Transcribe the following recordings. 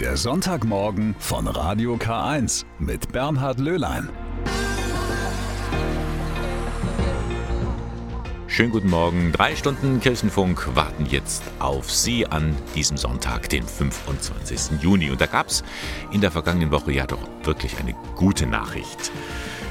Der Sonntagmorgen von Radio K1 mit Bernhard Löhlein. Schönen guten Morgen. 3 Stunden Kirchenfunk warten jetzt auf Sie an diesem Sonntag, den 25. Juni. Und da gab es in der vergangenen Woche ja doch wirklich eine gute Nachricht.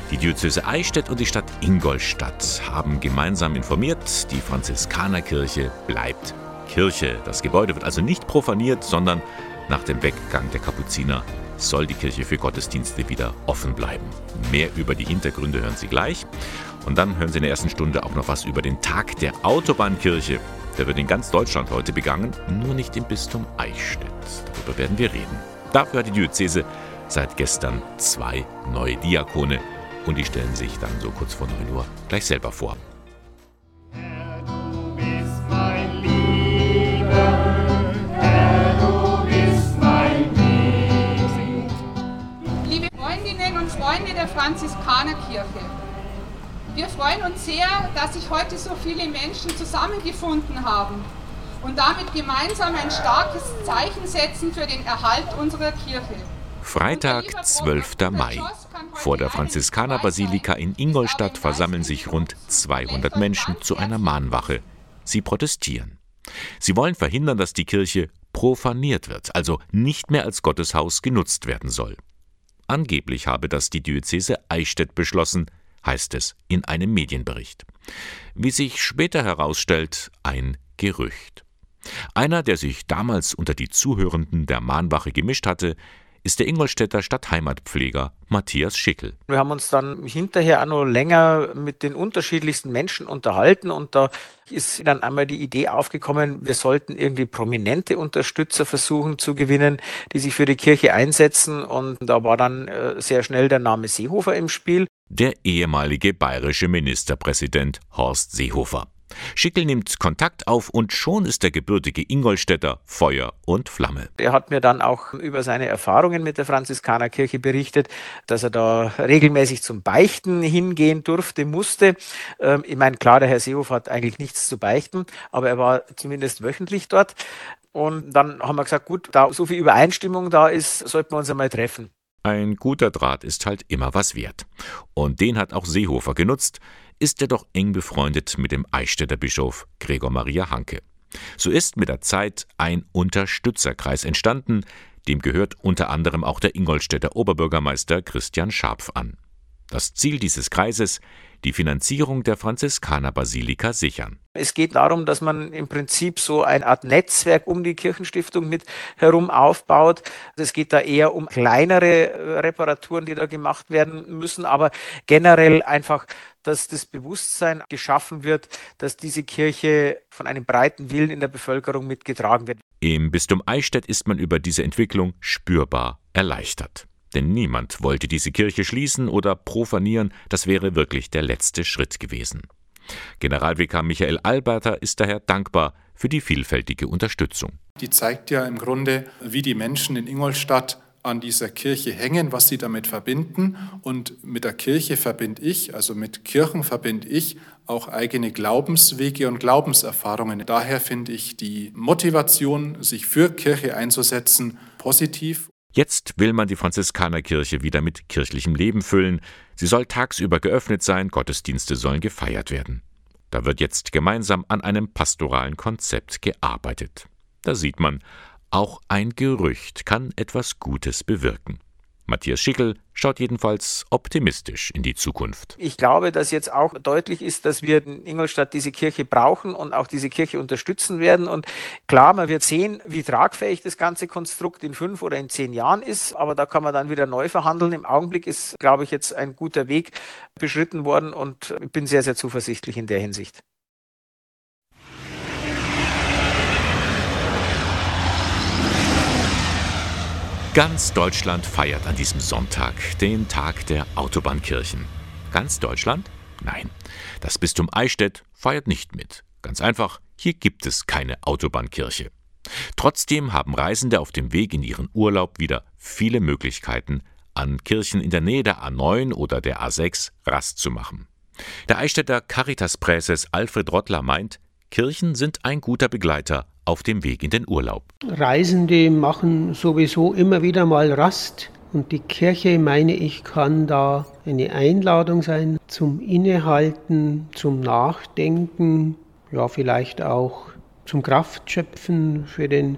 Die Diözese Eichstätt und die Stadt Ingolstadt haben gemeinsam informiert, die Franziskanerkirche bleibt Kirche. Das Gebäude wird also nicht profaniert, sondern nach dem Weggang der Kapuziner soll die Kirche für Gottesdienste wieder offen bleiben. Mehr über die Hintergründe hören Sie gleich. Und dann hören Sie in der ersten Stunde auch noch was über den Tag der Autobahnkirche. Der wird in ganz Deutschland heute begangen, nur nicht im Bistum Eichstätt. Darüber werden wir reden. Dafür hat die Diözese seit gestern 2 neue Diakone. Und die stellen sich dann so kurz vor 9 Uhr gleich selber vor. Freunde der Franziskanerkirche. Wir freuen uns sehr, dass sich heute so viele Menschen zusammengefunden haben und damit gemeinsam ein starkes Zeichen setzen für den Erhalt unserer Kirche. Freitag, 12. Mai. Vor der Franziskanerbasilika in Ingolstadt versammeln sich rund 200 Menschen zu einer Mahnwache. Sie protestieren. Sie wollen verhindern, dass die Kirche profaniert wird, also nicht mehr als Gotteshaus genutzt werden soll. Angeblich habe das die Diözese Eichstätt beschlossen, heißt es in einem Medienbericht. Wie sich später herausstellt, ein Gerücht. Einer, der sich damals unter die Zuhörenden der Mahnwache gemischt hatte, ist der Ingolstädter Stadtheimatpfleger Matthias Schickel. Wir haben uns dann hinterher auch noch länger mit den unterschiedlichsten Menschen unterhalten und da ist dann einmal die Idee aufgekommen, wir sollten irgendwie prominente Unterstützer versuchen zu gewinnen, die sich für die Kirche einsetzen, und da war dann sehr schnell der Name Seehofer im Spiel. Der ehemalige bayerische Ministerpräsident Horst Seehofer. Schickel nimmt Kontakt auf und schon ist der gebürtige Ingolstädter Feuer und Flamme. Er hat mir dann auch über seine Erfahrungen mit der Franziskanerkirche berichtet, dass er da regelmäßig zum Beichten hingehen durfte, musste. Ich meine, klar, der Herr Seehofer hat eigentlich nichts zu beichten, aber er war zumindest wöchentlich dort. Und dann haben wir gesagt, gut, da so viel Übereinstimmung da ist, sollten wir uns einmal treffen. Ein guter Draht ist halt immer was wert. Und den hat auch Seehofer genutzt, ist er doch eng befreundet mit dem Eichstätter Bischof Gregor Maria Hanke. So ist mit der Zeit ein Unterstützerkreis entstanden, dem gehört unter anderem auch der Ingolstädter Oberbürgermeister Christian Scharpf an. Das Ziel dieses Kreises: die Finanzierung der Franziskanerbasilika sichern. Es geht darum, dass man im Prinzip so eine Art Netzwerk um die Kirchenstiftung mit herum aufbaut. Es geht da eher um kleinere Reparaturen, die da gemacht werden müssen, aber generell einfach, dass das Bewusstsein geschaffen wird, dass diese Kirche von einem breiten Willen in der Bevölkerung mitgetragen wird. Im Bistum Eichstätt ist man über diese Entwicklung spürbar erleichtert. Denn niemand wollte diese Kirche schließen oder profanieren, das wäre wirklich der letzte Schritt gewesen. Generalvikar Michael Alberter ist daher dankbar für die vielfältige Unterstützung. Die zeigt ja im Grunde, wie die Menschen in Ingolstadt an dieser Kirche hängen, was sie damit verbinden. Und mit der Kirche verbinde ich, also mit Kirchen verbinde ich, auch eigene Glaubenswege und Glaubenserfahrungen. Daher finde ich die Motivation, sich für Kirche einzusetzen, positiv. Jetzt will man die Franziskanerkirche wieder mit kirchlichem Leben füllen. Sie soll tagsüber geöffnet sein, Gottesdienste sollen gefeiert werden. Da wird jetzt gemeinsam an einem pastoralen Konzept gearbeitet. Da sieht man, auch ein Gerücht kann etwas Gutes bewirken. Matthias Schickel schaut jedenfalls optimistisch in die Zukunft. Ich glaube, dass jetzt auch deutlich ist, dass wir in Ingolstadt diese Kirche brauchen und auch diese Kirche unterstützen werden. Und klar, man wird sehen, wie tragfähig das ganze Konstrukt in 5 oder in 10 Jahren ist. Aber da kann man dann wieder neu verhandeln. Im Augenblick ist, glaube ich, jetzt ein guter Weg beschritten worden und ich bin sehr, sehr zuversichtlich in der Hinsicht. Ganz Deutschland feiert an diesem Sonntag den Tag der Autobahnkirchen. Ganz Deutschland? Nein. Das Bistum Eichstätt feiert nicht mit. Ganz einfach, hier gibt es keine Autobahnkirche. Trotzdem haben Reisende auf dem Weg in ihren Urlaub wieder viele Möglichkeiten, an Kirchen in der Nähe der A9 oder der A6 Rast zu machen. Der Eichstätter Caritas-Präses Alfred Rottler meint, Kirchen sind ein guter Begleiter auf dem Weg in den Urlaub. Reisende machen sowieso immer wieder mal Rast. Und die Kirche, meine ich, kann da eine Einladung sein zum Innehalten, zum Nachdenken, ja vielleicht auch zum Kraftschöpfen für den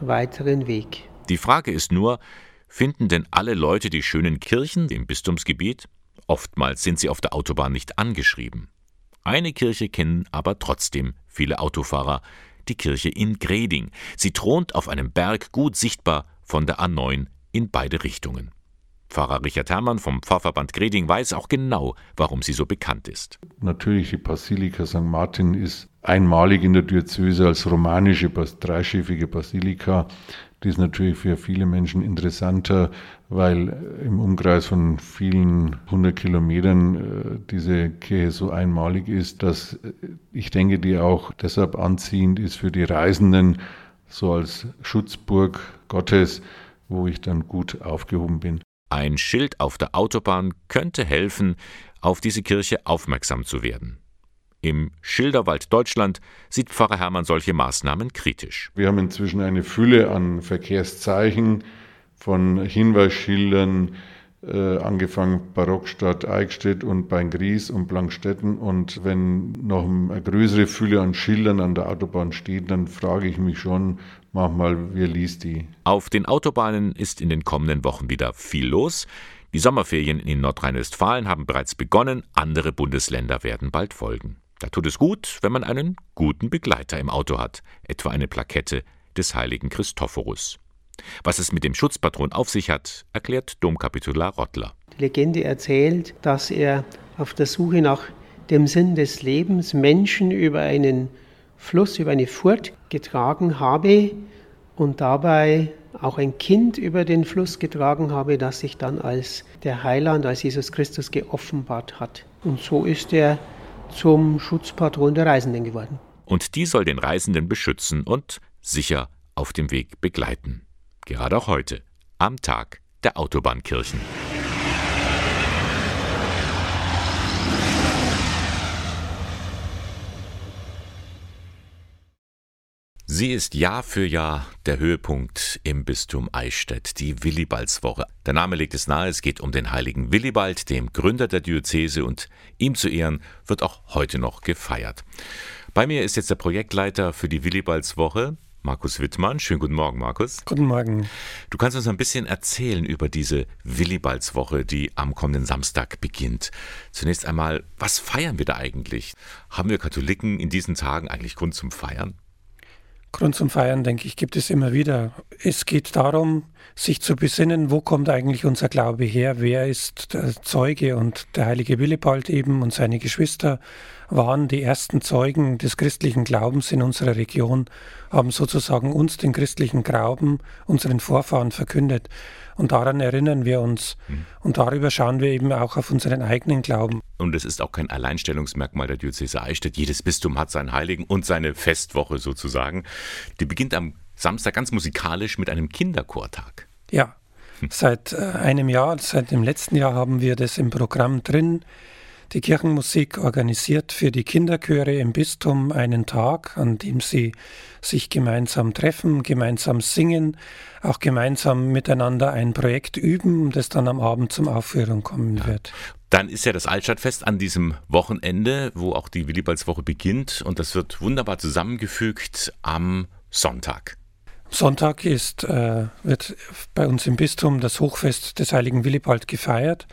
weiteren Weg. Die Frage ist nur, finden denn alle Leute die schönen Kirchen im Bistumsgebiet? Oftmals sind sie auf der Autobahn nicht angeschrieben. Eine Kirche kennen aber trotzdem viele Autofahrer, die Kirche in Greding. Sie thront auf einem Berg, gut sichtbar von der A9 in beide Richtungen. Pfarrer Richard Herrmann vom Pfarrverband Greding weiß auch genau, warum sie so bekannt ist. Natürlich, die Basilika St. Martin ist einmalig in der Diözese als romanische, dreischiffige Basilika. Die ist natürlich für viele Menschen interessanter, weil im Umkreis von vielen 100 Kilometern diese Kirche so einmalig ist, dass ich denke, die auch deshalb anziehend ist für die Reisenden, so als Schutzburg Gottes, wo ich dann gut aufgehoben bin. Ein Schild auf der Autobahn könnte helfen, auf diese Kirche aufmerksam zu werden. Im Schilderwald Deutschland sieht Pfarrer Herrmann solche Maßnahmen kritisch. Wir haben inzwischen eine Fülle an Verkehrszeichen, von Hinweisschildern, angefangen Barockstadt Eichstätt und Beingries und Plankstetten. Und wenn noch eine größere Fülle an Schildern an der Autobahn steht, dann frage ich mich schon manchmal, wer liest die? Auf den Autobahnen ist in den kommenden Wochen wieder viel los. Die Sommerferien in Nordrhein-Westfalen haben bereits begonnen, andere Bundesländer werden bald folgen. Da tut es gut, wenn man einen guten Begleiter im Auto hat, etwa eine Plakette des heiligen Christophorus. Was es mit dem Schutzpatron auf sich hat, erklärt Domkapitular Rottler. Die Legende erzählt, dass er auf der Suche nach dem Sinn des Lebens Menschen über einen Fluss, über eine Furt getragen habe und dabei auch ein Kind über den Fluss getragen habe, das sich dann als der Heiland, als Jesus Christus geoffenbart hat. Und so ist er zum Schutzpatron der Reisenden geworden. Und die soll den Reisenden beschützen und sicher auf dem Weg begleiten. Gerade auch heute, am Tag der Autobahnkirchen. Sie ist Jahr für Jahr der Höhepunkt im Bistum Eichstätt, die Willibaldswoche. Der Name legt es nahe, es geht um den heiligen Willibald, dem Gründer der Diözese, und ihm zu Ehren wird auch heute noch gefeiert. Bei mir ist jetzt der Projektleiter für die Willibaldswoche, Markus Wittmann. Schönen guten Morgen, Markus. Guten Morgen. Du kannst uns ein bisschen erzählen über diese Willibaldswoche, die am kommenden Samstag beginnt. Zunächst einmal, was feiern wir da eigentlich? Haben wir Katholiken in diesen Tagen eigentlich Grund zum Feiern? Grund zum Feiern, denke ich, gibt es immer wieder. Es geht darum, sich zu besinnen, wo kommt eigentlich unser Glaube her, wer ist der Zeuge, und der heilige Willibald eben und seine Geschwister waren die ersten Zeugen des christlichen Glaubens in unserer Region, haben sozusagen uns den christlichen Glauben, unseren Vorfahren verkündet, und daran erinnern wir uns und darüber schauen wir eben auch auf unseren eigenen Glauben. Und es ist auch kein Alleinstellungsmerkmal der Diözese Eichstätt, jedes Bistum hat seinen Heiligen und seine Festwoche sozusagen, die beginnt am Samstag ganz musikalisch mit einem Kinderchortag. Ja, seit einem Jahr, seit dem letzten Jahr haben wir das im Programm drin. Die Kirchenmusik organisiert für die Kinderchöre im Bistum einen Tag, an dem sie sich gemeinsam treffen, gemeinsam singen, auch gemeinsam miteinander ein Projekt üben, das dann am Abend zum Aufführung kommen wird. Dann ist ja das Altstadtfest an diesem Wochenende, wo auch die Willibaldswoche beginnt, und das wird wunderbar zusammengefügt am Sonntag. Sonntag wird bei uns im Bistum das Hochfest des heiligen Willibald gefeiert.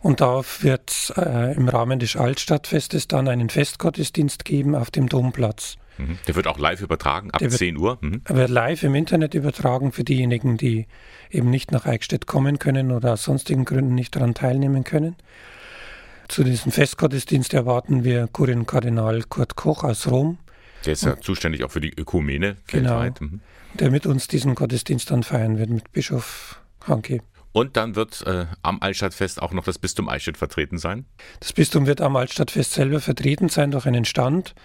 Und da wird es im Rahmen des Altstadtfestes dann einen Festgottesdienst geben auf dem Domplatz. Der wird auch live übertragen, ab 10 Uhr? Er wird live im Internet übertragen für diejenigen, die eben nicht nach Eichstätt kommen können oder aus sonstigen Gründen nicht daran teilnehmen können. Zu diesem Festgottesdienst erwarten wir Kurienkardinal Kurt Koch aus Rom. Der ist ja zuständig auch für die Ökumene weltweit. Genau, der mit uns diesen Gottesdienst dann feiern wird, mit Bischof Hanke. Und dann wird am Altstadtfest auch noch das Bistum Eichstätt vertreten sein? Das Bistum wird am Altstadtfest selber vertreten sein durch einen Stand,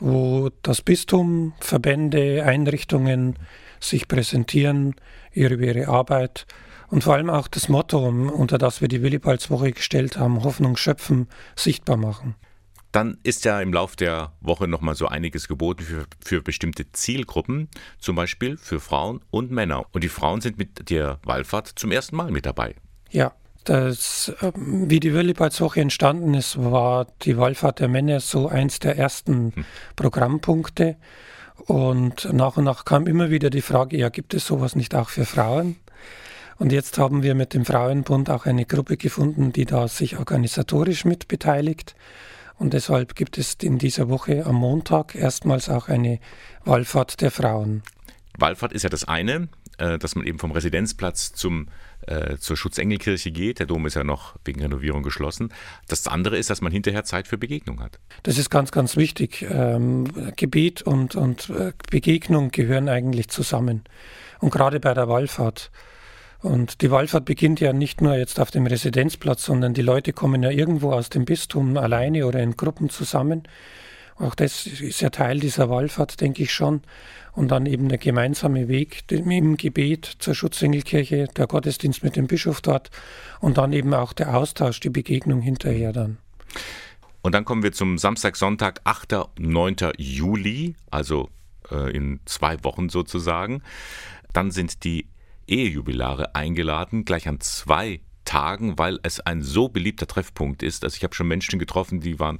wo das Bistum, Verbände, Einrichtungen sich präsentieren, ihre Arbeit und vor allem auch das Motto, unter das wir die Willibaldswoche gestellt haben, Hoffnung schöpfen, sichtbar machen. Dann ist ja im Laufe der Woche nochmal so einiges geboten für bestimmte Zielgruppen, zum Beispiel für Frauen und Männer. Und die Frauen sind mit der Wallfahrt zum ersten Mal mit dabei. Ja, wie die Willibaldswoche entstanden ist, war die Wallfahrt der Männer so eins der ersten Programmpunkte. Und nach kam immer wieder die Frage, ja, gibt es sowas nicht auch für Frauen? Und jetzt haben wir mit dem Frauenbund auch eine Gruppe gefunden, die da sich organisatorisch mit beteiligt. Und deshalb gibt es in dieser Woche am Montag erstmals auch eine Wallfahrt der Frauen. Wallfahrt ist ja das eine, dass man eben vom Residenzplatz zur Schutzengelkirche geht. Der Dom ist ja noch wegen Renovierung geschlossen. Das andere ist, dass man hinterher Zeit für Begegnung hat. Das ist ganz, ganz wichtig. Gebet und Begegnung gehören eigentlich zusammen. Und gerade bei der Wallfahrt. Und die Wallfahrt beginnt ja nicht nur jetzt auf dem Residenzplatz, sondern die Leute kommen ja irgendwo aus dem Bistum alleine oder in Gruppen zusammen. Auch das ist ja Teil dieser Wallfahrt, denke ich schon. Und dann eben der gemeinsame Weg im Gebet zur Schutzengelkirche, der Gottesdienst mit dem Bischof dort und dann eben auch der Austausch, die Begegnung hinterher dann. Und dann kommen wir zum Samstag, Sonntag, 8. und 9. Juli, also in 2 Wochen sozusagen. Dann sind die Ehejubilare eingeladen, gleich an 2 Tagen, weil es ein so beliebter Treffpunkt ist. Also ich habe schon Menschen getroffen, die waren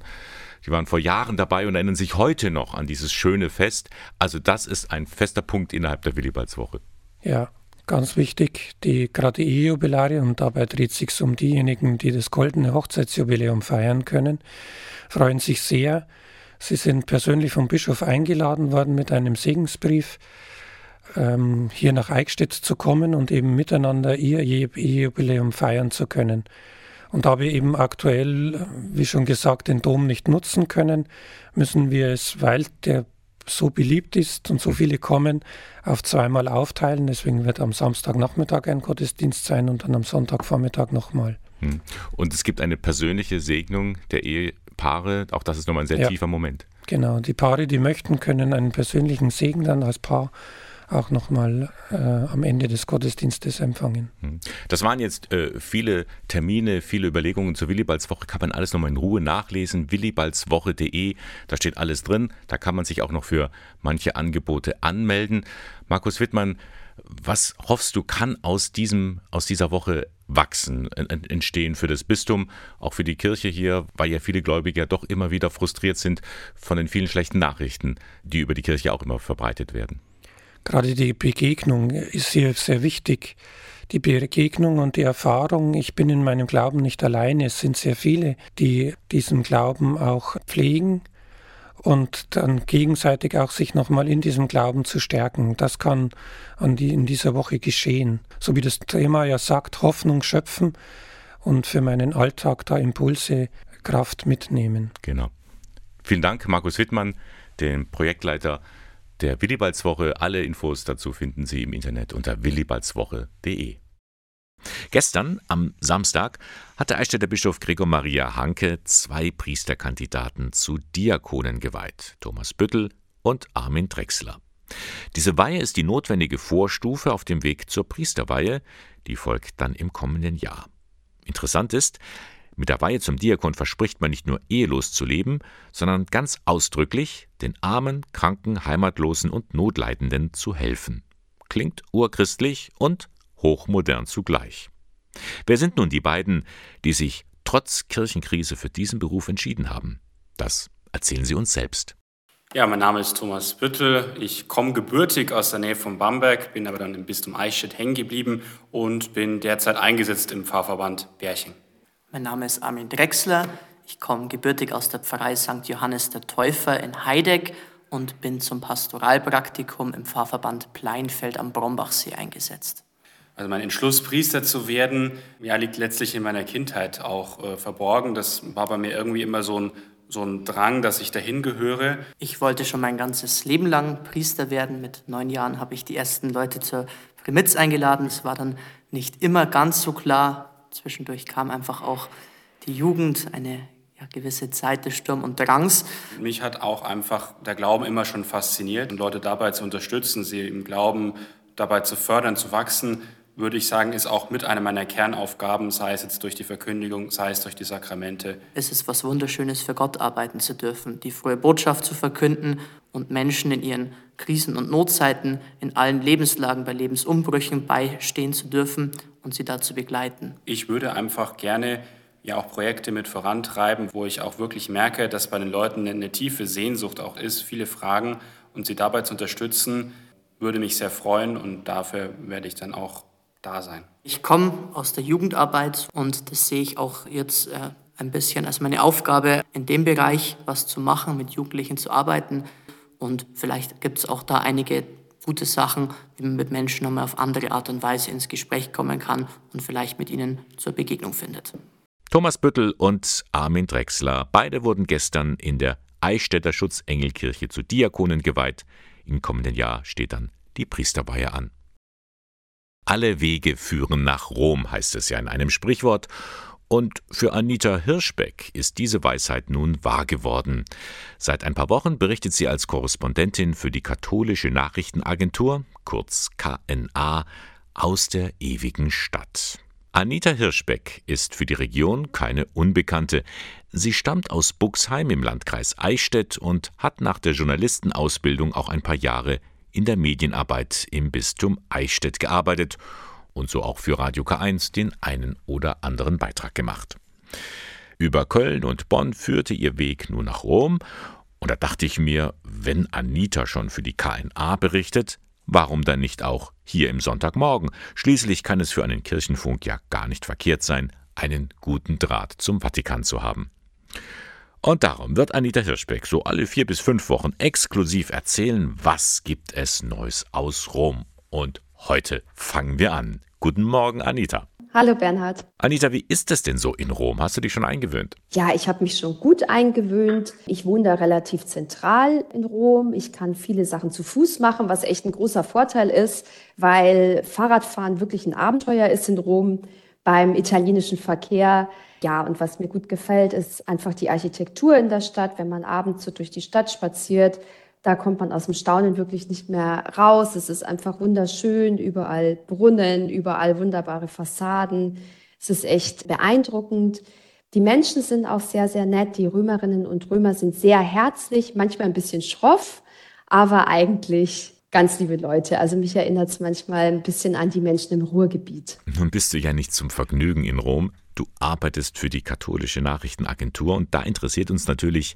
vor Jahren dabei und erinnern sich heute noch an dieses schöne Fest. Also das ist ein fester Punkt innerhalb der Willibaldswoche. Ja, ganz wichtig, gerade die Ehejubilare, und dabei dreht es sich um diejenigen, die das goldene Hochzeitsjubiläum feiern können, freuen sich sehr. Sie sind persönlich vom Bischof eingeladen worden mit einem Segensbrief, hier nach Eichstätt zu kommen und eben miteinander ihr Ehejubiläum feiern zu können. Und da wir eben aktuell, wie schon gesagt, den Dom nicht nutzen können, müssen wir es, weil der so beliebt ist und so viele kommen, auf 2-mal aufteilen. Deswegen wird am Samstagnachmittag ein Gottesdienst sein und dann am Sonntagvormittag nochmal. Und es gibt eine persönliche Segnung der Ehepaare. Auch das ist nochmal ein sehr tiefer Moment. Genau, die Paare, die möchten, können einen persönlichen Segen dann als Paar auch nochmal am Ende des Gottesdienstes empfangen. Das waren jetzt viele Termine, viele Überlegungen zur Willibaldswoche. Kann man alles nochmal in Ruhe nachlesen. Willibaldswoche.de, da steht alles drin. Da kann man sich auch noch für manche Angebote anmelden. Markus Wittmann, was hoffst du, kann aus dieser Woche wachsen, entstehen für das Bistum, auch für die Kirche hier, weil ja viele Gläubige ja doch immer wieder frustriert sind von den vielen schlechten Nachrichten, die über die Kirche auch immer verbreitet werden? Gerade die Begegnung ist hier sehr wichtig. Die Begegnung und die Erfahrung, ich bin in meinem Glauben nicht alleine. Es sind sehr viele, die diesen Glauben auch pflegen und dann gegenseitig auch sich nochmal in diesem Glauben zu stärken. Das kann in dieser Woche geschehen. So wie das Thema ja sagt, Hoffnung schöpfen und für meinen Alltag da Impulse, Kraft mitnehmen. Genau. Vielen Dank, Markus Wittmann, dem Projektleiter der Willibaldswoche. Alle Infos dazu finden Sie im Internet unter willibaldswoche.de. Gestern, am Samstag, hat der Eichstätter Bischof Gregor Maria Hanke 2 Priesterkandidaten zu Diakonen geweiht, Thomas Büttel und Armin Drechsler. Diese Weihe ist die notwendige Vorstufe auf dem Weg zur Priesterweihe, die folgt dann im kommenden Jahr. Interessant ist, mit der Weihe zum Diakon verspricht man nicht nur ehelos zu leben, sondern ganz ausdrücklich den Armen, Kranken, Heimatlosen und Notleidenden zu helfen. Klingt urchristlich und hochmodern zugleich. Wer sind nun die beiden, die sich trotz Kirchenkrise für diesen Beruf entschieden haben? Das erzählen sie uns selbst. Ja, mein Name ist Thomas Büttel. Ich komme gebürtig aus der Nähe von Bamberg, bin aber dann im Bistum Eichstätt hängen geblieben und bin derzeit eingesetzt im Pfarrverband Berching. Mein Name ist Armin Drechsler, ich komme gebürtig aus der Pfarrei St. Johannes der Täufer in Heideck und bin zum Pastoralpraktikum im Pfarrverband Pleinfeld am Brombachsee eingesetzt. Also mein Entschluss, Priester zu werden, liegt letztlich in meiner Kindheit auch verborgen. Das war bei mir irgendwie immer so ein Drang, dass ich dahin gehöre. Ich wollte schon mein ganzes Leben lang Priester werden. Mit 9 Jahren habe ich die ersten Leute zur Primitz eingeladen. Es war dann nicht immer ganz so klar. Zwischendurch kam einfach auch die Jugend, eine gewisse Zeit des Sturm und Drangs. Mich hat auch einfach der Glauben immer schon fasziniert. Und Leute dabei zu unterstützen, sie im Glauben dabei zu fördern, zu wachsen, würde ich sagen, ist auch mit einer meiner Kernaufgaben, sei es jetzt durch die Verkündigung, sei es durch die Sakramente. Es ist was Wunderschönes, für Gott arbeiten zu dürfen, die frohe Botschaft zu verkünden und Menschen in ihren Krisen und Notzeiten, in allen Lebenslagen, bei Lebensumbrüchen beistehen zu dürfen und sie dazu begleiten. Ich würde einfach gerne ja auch Projekte mit vorantreiben, wo ich auch wirklich merke, dass bei den Leuten eine tiefe Sehnsucht auch ist, viele Fragen, und sie dabei zu unterstützen, würde mich sehr freuen, und dafür werde ich dann auch da sein. Ich komme aus der Jugendarbeit und das sehe ich auch jetzt ein bisschen als meine Aufgabe, in dem Bereich was zu machen, mit Jugendlichen zu arbeiten, und vielleicht gibt es auch da einige gute Sachen, wie man mit Menschen nochmal auf andere Art und Weise ins Gespräch kommen kann und vielleicht mit ihnen zur Begegnung findet. Thomas Büttel und Armin Drechsler, beide wurden gestern in der Eichstätter Schutzengelkirche zu Diakonen geweiht. Im kommenden Jahr steht dann die Priesterweihe an. Alle Wege führen nach Rom, heißt es ja in einem Sprichwort. Und für Anita Hirschbeck ist diese Weisheit nun wahr geworden. Seit ein paar Wochen berichtet sie als Korrespondentin für die katholische Nachrichtenagentur, kurz KNA, aus der ewigen Stadt. Anita Hirschbeck ist für die Region keine Unbekannte. Sie stammt aus Buxheim im Landkreis Eichstätt und hat nach der Journalistenausbildung auch ein paar Jahre in der Medienarbeit im Bistum Eichstätt gearbeitet und so auch für Radio K1 den einen oder anderen Beitrag gemacht. Über Köln und Bonn führte ihr Weg nun nach Rom, und da dachte ich mir, wenn Anita schon für die KNA berichtet, warum dann nicht auch hier im Sonntagmorgen? Schließlich kann es für einen Kirchenfunk ja gar nicht verkehrt sein, einen guten Draht zum Vatikan zu haben. Und darum wird Anita Hirschbeck so alle 4 bis 5 Wochen exklusiv erzählen, was gibt es Neues aus Rom. Und heute fangen wir an. Guten Morgen, Anita. Hallo, Bernhard. Anita, wie ist es denn so in Rom? Hast du dich schon eingewöhnt? Ja, ich habe mich schon gut eingewöhnt. Ich wohne da relativ zentral in Rom. Ich kann viele Sachen zu Fuß machen, was echt ein großer Vorteil ist, weil Fahrradfahren wirklich ein Abenteuer ist in Rom beim italienischen Verkehr. Ja, und was mir gut gefällt, ist einfach die Architektur in der Stadt. Wenn man abends so durch die Stadt spaziert, da kommt man aus dem Staunen wirklich nicht mehr raus. Es ist einfach wunderschön, überall Brunnen, überall wunderbare Fassaden. Es ist echt beeindruckend. Die Menschen sind auch sehr, sehr nett. Die Römerinnen und Römer sind sehr herzlich, manchmal ein bisschen schroff, aber eigentlich ganz liebe Leute. Also mich erinnert es manchmal ein bisschen an die Menschen im Ruhrgebiet. Nun bist du ja nicht zum Vergnügen in Rom. Du arbeitest für die katholische Nachrichtenagentur, und da interessiert uns natürlich,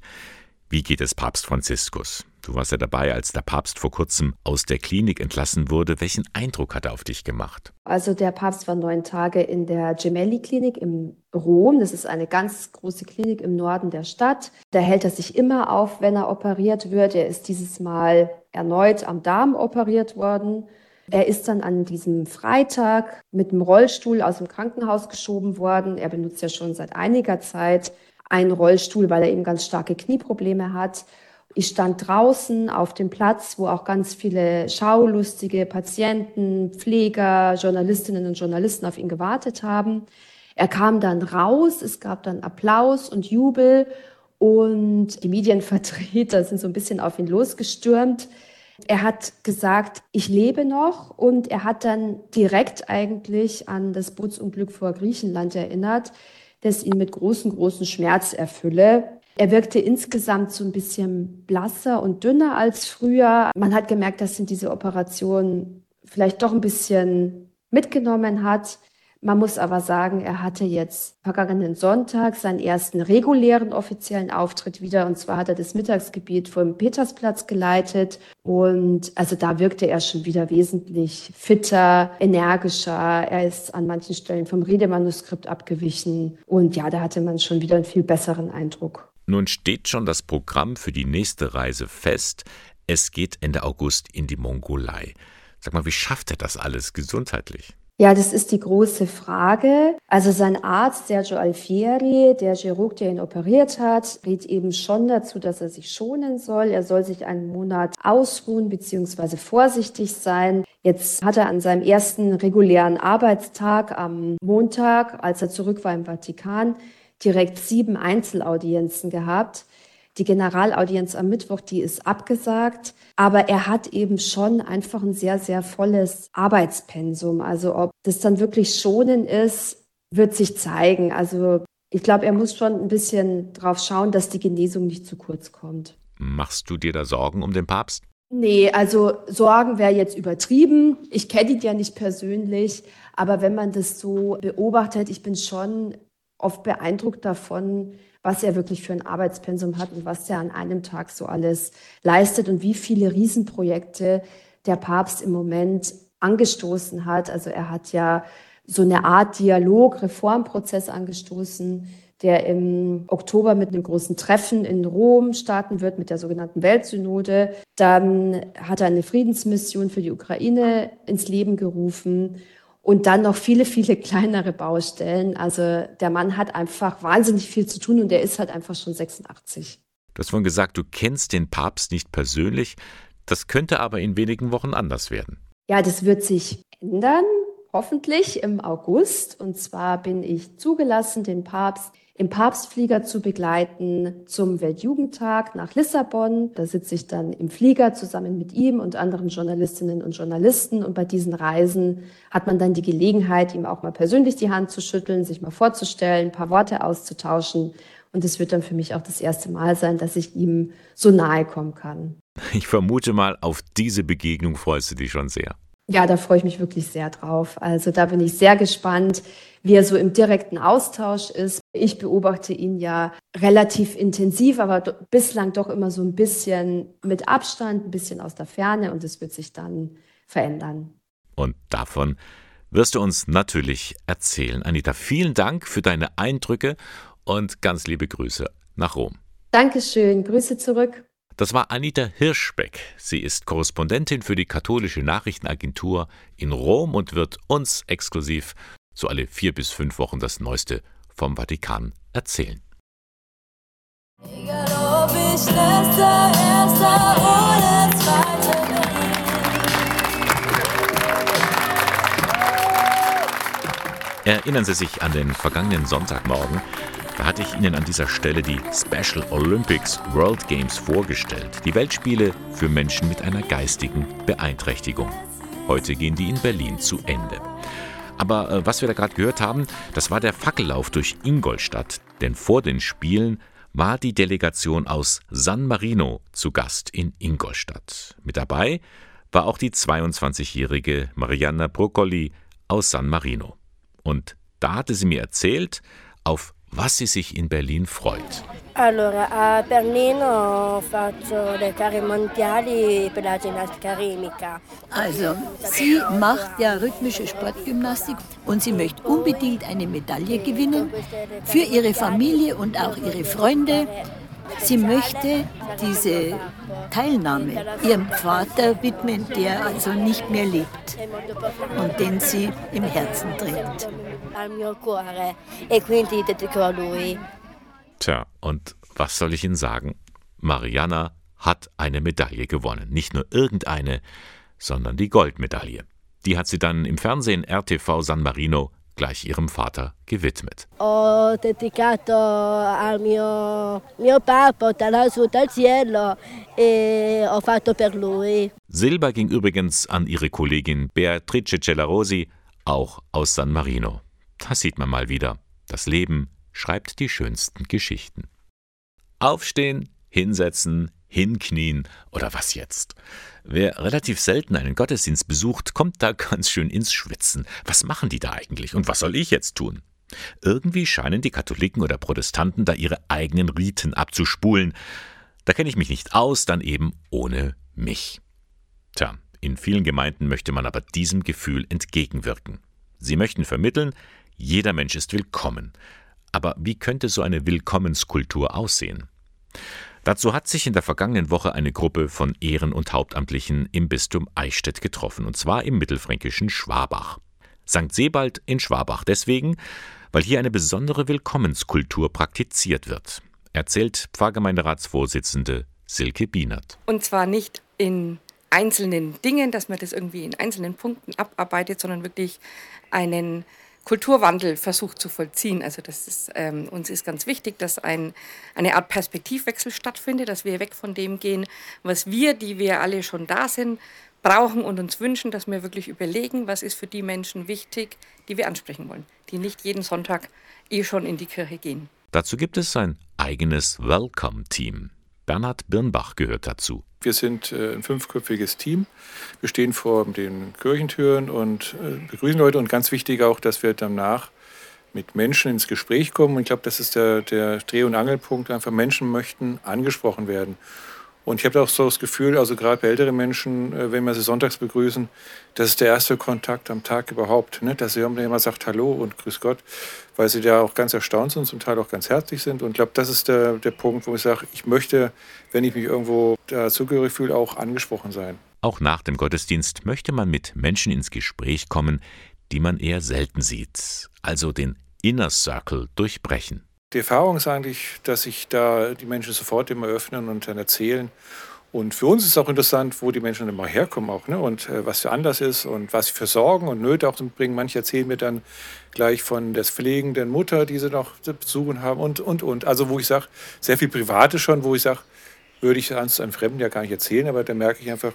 wie geht es Papst Franziskus? Du warst ja dabei, als der Papst vor kurzem aus der Klinik entlassen wurde. Welchen Eindruck hat er auf dich gemacht? Also der Papst war 9 Tage in der Gemelli-Klinik in Rom. Das ist eine ganz große Klinik im Norden der Stadt. Da hält er sich immer auf, wenn er operiert wird. Er ist dieses Mal erneut am Darm operiert worden. Er ist dann an diesem Freitag mit dem Rollstuhl aus dem Krankenhaus geschoben worden. Er benutzt ja schon seit einiger Zeit einen Rollstuhl, weil er eben ganz starke Knieprobleme hat. Ich stand draußen auf dem Platz, wo auch ganz viele schaulustige Patienten, Pfleger, Journalistinnen und Journalisten auf ihn gewartet haben. Er kam dann raus, es gab dann Applaus und Jubel, und die Medienvertreter sind so ein bisschen auf ihn losgestürmt. Er hat gesagt, ich lebe noch, und er hat dann direkt eigentlich an das Bootsunglück vor Griechenland erinnert, das ihn mit großen Schmerz erfülle. Er wirkte insgesamt so ein bisschen blasser und dünner als früher. Man hat gemerkt, dass ihn diese Operation vielleicht doch ein bisschen mitgenommen hat. Man muss aber sagen, er hatte jetzt vergangenen Sonntag seinen ersten regulären offiziellen Auftritt wieder. Und zwar hat er das Mittagsgebet vom Petersplatz geleitet. Und also da wirkte er schon wieder wesentlich fitter, energischer. Er ist an manchen Stellen vom Redemanuskript abgewichen. Und ja, da hatte man schon wieder einen viel besseren Eindruck. Nun steht schon das Programm für die nächste Reise fest. Es geht Ende August in die Mongolei. Sag mal, wie schafft er das alles gesundheitlich? Ja, das ist die große Frage. Also sein Arzt Sergio Alfieri, der Chirurg, der ihn operiert hat, rät eben schon dazu, dass er sich schonen soll. Er soll sich einen Monat ausruhen bzw. vorsichtig sein. Jetzt hat er an seinem ersten regulären Arbeitstag am Montag, als er zurück war im Vatikan, direkt 7 Einzelaudienzen gehabt. Die Generalaudienz am Mittwoch, die ist abgesagt. Aber er hat eben schon einfach ein sehr, sehr volles Arbeitspensum. Also ob das dann wirklich schonen ist, wird sich zeigen. Also ich glaube, er muss schon ein bisschen drauf schauen, dass die Genesung nicht zu kurz kommt. Machst du dir da Sorgen um den Papst? Nee, also Sorgen wäre jetzt übertrieben. Ich kenne ihn ja nicht persönlich. Aber wenn man das so beobachtet, ich bin schon oft beeindruckt davon, was er wirklich für ein Arbeitspensum hat und was er an einem Tag so alles leistet und wie viele Riesenprojekte der Papst im Moment angestoßen hat. Also er hat ja so eine Art Dialog-Reformprozess angestoßen, der im Oktober mit einem großen Treffen in Rom starten wird, mit der sogenannten Weltsynode. Dann hat er eine Friedensmission für die Ukraine ins Leben gerufen. Und dann noch viele, viele kleinere Baustellen. Also der Mann hat einfach wahnsinnig viel zu tun und er ist halt einfach schon 86. Du hast vorhin gesagt, du kennst den Papst nicht persönlich. Das könnte aber in wenigen Wochen anders werden. Ja, das wird sich ändern, hoffentlich im August. Und zwar bin ich zugelassen, den Papst im Papstflieger zu begleiten zum Weltjugendtag nach Lissabon. Da sitze ich dann im Flieger zusammen mit ihm und anderen Journalistinnen und Journalisten. Und bei diesen Reisen hat man dann die Gelegenheit, ihm auch mal persönlich die Hand zu schütteln, sich mal vorzustellen, ein paar Worte auszutauschen. Und es wird dann für mich auch das erste Mal sein, dass ich ihm so nahe kommen kann. Ich vermute mal, auf diese Begegnung freust du dich schon sehr. Ja, da freue ich mich wirklich sehr drauf. Also da bin ich sehr gespannt, wie er so im direkten Austausch ist. Ich beobachte ihn ja relativ intensiv, aber bislang doch immer so ein bisschen mit Abstand, ein bisschen aus der Ferne, und es wird sich dann verändern. Und davon wirst du uns natürlich erzählen. Anita, vielen Dank für deine Eindrücke und ganz liebe Grüße nach Rom. Dankeschön, Grüße zurück. Das war Anita Hirschbeck. Sie ist Korrespondentin für die katholische Nachrichtenagentur in Rom und wird uns exklusiv so alle 4 bis 5 Wochen das Neueste vom Vatikan erzählen. Egal ob ich Letzter, Erster oder Zweiter bin. Erinnern Sie sich an den vergangenen Sonntagmorgen? Da hatte ich Ihnen an dieser Stelle die Special Olympics World Games vorgestellt. Die Weltspiele für Menschen mit einer geistigen Beeinträchtigung. Heute gehen die in Berlin zu Ende. Aber was wir da gerade gehört haben, das war der Fackellauf durch Ingolstadt. Denn vor den Spielen war die Delegation aus San Marino zu Gast in Ingolstadt. Mit dabei war auch die 22-jährige Marianna Broccoli aus San Marino. Und da hatte sie mir erzählt, auf was sie sich in Berlin freut. Allora, a Berlino faccio le gare mondiali per la ginnastica ritmica. Also, sie macht ja rhythmische Sportgymnastik und sie möchte unbedingt eine Medaille gewinnen für ihre Familie und auch ihre Freunde. Sie möchte diese Teilnahme ihrem Vater widmen, der also nicht mehr lebt und den sie im Herzen trägt. Tja, und was soll ich Ihnen sagen? Marianna hat eine Medaille gewonnen. Nicht nur irgendeine, sondern die Goldmedaille. Die hat sie dann im Fernsehen RTV San Marino gleich ihrem Vater gewidmet. Silber ging übrigens an ihre Kollegin Beatrice Cellarosi, auch aus San Marino. Das sieht man mal wieder. Das Leben schreibt die schönsten Geschichten. Aufstehen, hinsetzen, hinknien oder was jetzt? Wer relativ selten einen Gottesdienst besucht, kommt da ganz schön ins Schwitzen. Was machen die da eigentlich und was soll ich jetzt tun? Irgendwie scheinen die Katholiken oder Protestanten da ihre eigenen Riten abzuspulen. Da kenne ich mich nicht aus, dann eben ohne mich. Tja, in vielen Gemeinden möchte man aber diesem Gefühl entgegenwirken. Sie möchten vermitteln, jeder Mensch ist willkommen. Aber wie könnte so eine Willkommenskultur aussehen? Dazu hat sich in der vergangenen Woche eine Gruppe von Ehren- und Hauptamtlichen im Bistum Eichstätt getroffen, und zwar im mittelfränkischen Schwabach. St. Sebald in Schwabach deswegen, weil hier eine besondere Willkommenskultur praktiziert wird, erzählt Pfarrgemeinderatsvorsitzende Silke Bienert. Und zwar nicht in einzelnen Dingen, dass man das irgendwie in einzelnen Punkten abarbeitet, sondern wirklich einen Kulturwandel versucht zu vollziehen. Also das ist, uns ist ganz wichtig, dass eine Art Perspektivwechsel stattfindet, dass wir weg von dem gehen, was wir, die wir alle schon da sind, brauchen und uns wünschen, dass wir wirklich überlegen, was ist für die Menschen wichtig, die wir ansprechen wollen, die nicht jeden Sonntag schon in die Kirche gehen. Dazu gibt es ein eigenes Welcome-Team. Bernhard Birnbach gehört dazu. Wir sind ein 5-köpfiges Team. Wir stehen vor den Kirchentüren und begrüßen Leute. Und ganz wichtig auch, dass wir danach mit Menschen ins Gespräch kommen. Und ich glaube, das ist der Dreh- und Angelpunkt. Einfach Menschen möchten angesprochen werden. Und ich habe auch so das Gefühl, also gerade bei älteren Menschen, wenn wir sie sonntags begrüßen, das ist der erste Kontakt am Tag überhaupt. Ne? Dass jemand sagt Hallo und Grüß Gott, weil sie da auch ganz erstaunt sind, zum Teil auch ganz herzlich sind. Und ich glaube, das ist der Punkt, wo ich sage, ich möchte, wenn ich mich irgendwo dazugehörig fühle, auch angesprochen sein. Auch nach dem Gottesdienst möchte man mit Menschen ins Gespräch kommen, die man eher selten sieht. Also den Inner Circle durchbrechen. Die Erfahrung ist eigentlich, dass sich da die Menschen sofort immer öffnen und dann erzählen. Und für uns ist es auch interessant, wo die Menschen immer herkommen auch, ne? Und was für anders ist und was für Sorgen und Nöte auch bringen. Manche erzählen mir dann gleich von der pflegenden Mutter, die sie noch zu besuchen haben und. Also wo ich sage, sehr viel Privates schon, wo ich sage, würde ich einem Fremden ja gar nicht erzählen, aber da merke ich einfach,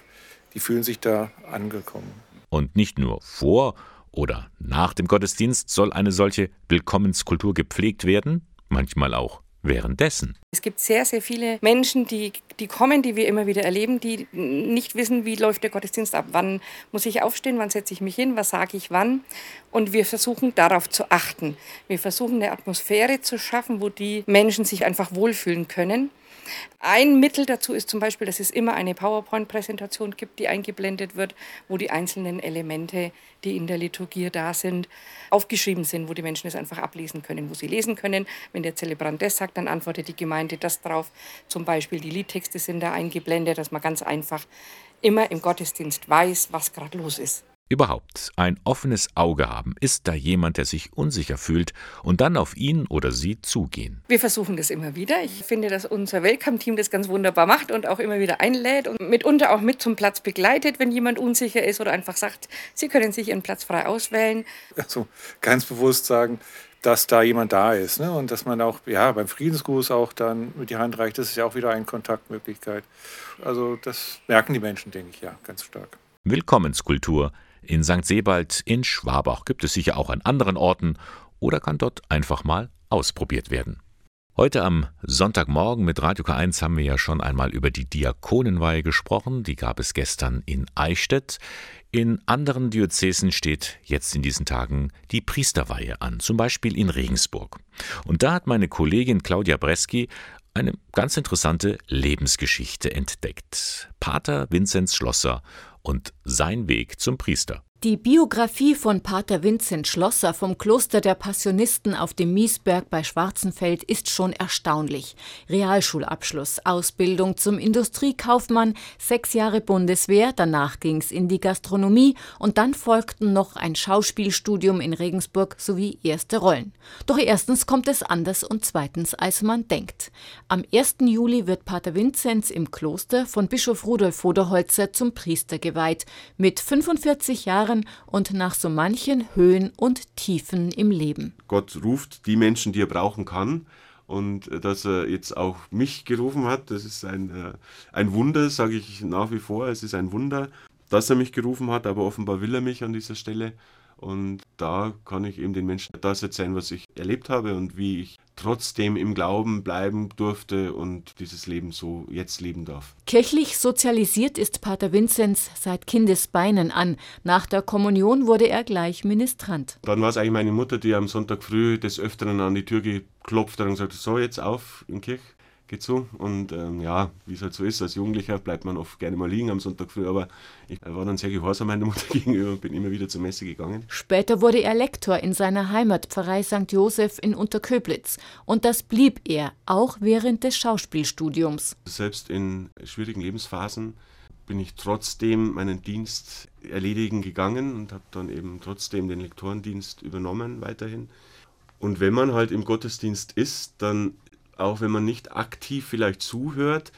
die fühlen sich da angekommen. Und nicht nur vor oder nach dem Gottesdienst soll eine solche Willkommenskultur gepflegt werden, manchmal auch währenddessen. Es gibt sehr, sehr viele Menschen, die kommen, die wir immer wieder erleben, die nicht wissen, wie läuft der Gottesdienst ab. Wann muss ich aufstehen, wann setze ich mich hin, was sage ich wann? Und wir versuchen darauf zu achten. Wir versuchen eine Atmosphäre zu schaffen, wo die Menschen sich einfach wohlfühlen können. Ein Mittel dazu ist zum Beispiel, dass es immer eine PowerPoint-Präsentation gibt, die eingeblendet wird, wo die einzelnen Elemente, die in der Liturgie da sind, aufgeschrieben sind, wo die Menschen es einfach ablesen können, wo sie lesen können. Wenn der Zelebrant das sagt, dann antwortet die Gemeinde das drauf. Zum Beispiel die Liedtexte sind da eingeblendet, dass man ganz einfach immer im Gottesdienst weiß, was gerade los ist. Überhaupt ein offenes Auge haben, ist da jemand, der sich unsicher fühlt und dann auf ihn oder sie zugehen. Wir versuchen das immer wieder. Ich finde, dass unser Welcome-Team das ganz wunderbar macht und auch immer wieder einlädt und mitunter auch mit zum Platz begleitet, wenn jemand unsicher ist oder einfach sagt, sie können sich ihren Platz frei auswählen. Also ganz bewusst sagen, dass da jemand da ist, ne? Und dass man auch beim Friedensgruß auch dann mit die Hand reicht, das ist ja auch wieder eine Kontaktmöglichkeit. Also das merken die Menschen, denke ich, ganz stark. Willkommenskultur. In St. Sebald in Schwabach gibt es sicher auch an anderen Orten oder kann dort einfach mal ausprobiert werden. Heute am Sonntagmorgen mit Radio K1 haben wir ja schon einmal über die Diakonenweihe gesprochen. Die gab es gestern in Eichstätt. In anderen Diözesen steht jetzt in diesen Tagen die Priesterweihe an, zum Beispiel in Regensburg. Und da hat meine Kollegin Claudia Breski eine ganz interessante Lebensgeschichte entdeckt. Pater Vinzenz Schlosser und sein Weg zum Priester. Die Biografie von Pater Vinzenz Schlosser vom Kloster der Passionisten auf dem Miesberg bei Schwarzenfeld ist schon erstaunlich. Realschulabschluss, Ausbildung zum Industriekaufmann, 6 Jahre Bundeswehr, danach ging's in die Gastronomie und dann folgten noch ein Schauspielstudium in Regensburg sowie erste Rollen. Doch erstens kommt es anders und zweitens als man denkt. Am 1. Juli wird Pater Vinzenz im Kloster von Bischof Rudolf Voderholzer zum Priester geweiht, mit 45 Jahren und nach so manchen Höhen und Tiefen im Leben. Gott ruft die Menschen, die er brauchen kann. Und dass er jetzt auch mich gerufen hat, das ist ein Wunder, sage ich nach wie vor. Es ist ein Wunder, dass er mich gerufen hat, aber offenbar will er mich an dieser Stelle. Und da kann ich eben den Menschen das erzählen, was ich erlebt habe und wie ich trotzdem im Glauben bleiben durfte und dieses Leben so jetzt leben darf. Kirchlich sozialisiert ist Pater Vinzenz seit Kindesbeinen an. Nach der Kommunion wurde er gleich Ministrant. Dann war es eigentlich meine Mutter, die am Sonntag früh des Öfteren an die Tür geklopft hat und gesagt, so jetzt auf in die Kirche, geht so. Und wie es halt so ist, als Jugendlicher bleibt man oft gerne mal liegen am Sonntag früh, aber ich war dann sehr gehorsam meiner Mutter gegenüber und bin immer wieder zur Messe gegangen. Später wurde er Lektor in seiner Heimatpfarrei St. Josef in Unterköblitz. Und das blieb er, auch während des Schauspielstudiums. Selbst in schwierigen Lebensphasen bin ich trotzdem meinen Dienst erledigen gegangen und habe dann eben trotzdem den Lektorendienst übernommen weiterhin. Und wenn man halt im Gottesdienst ist, dann, auch wenn man nicht aktiv vielleicht zuhört,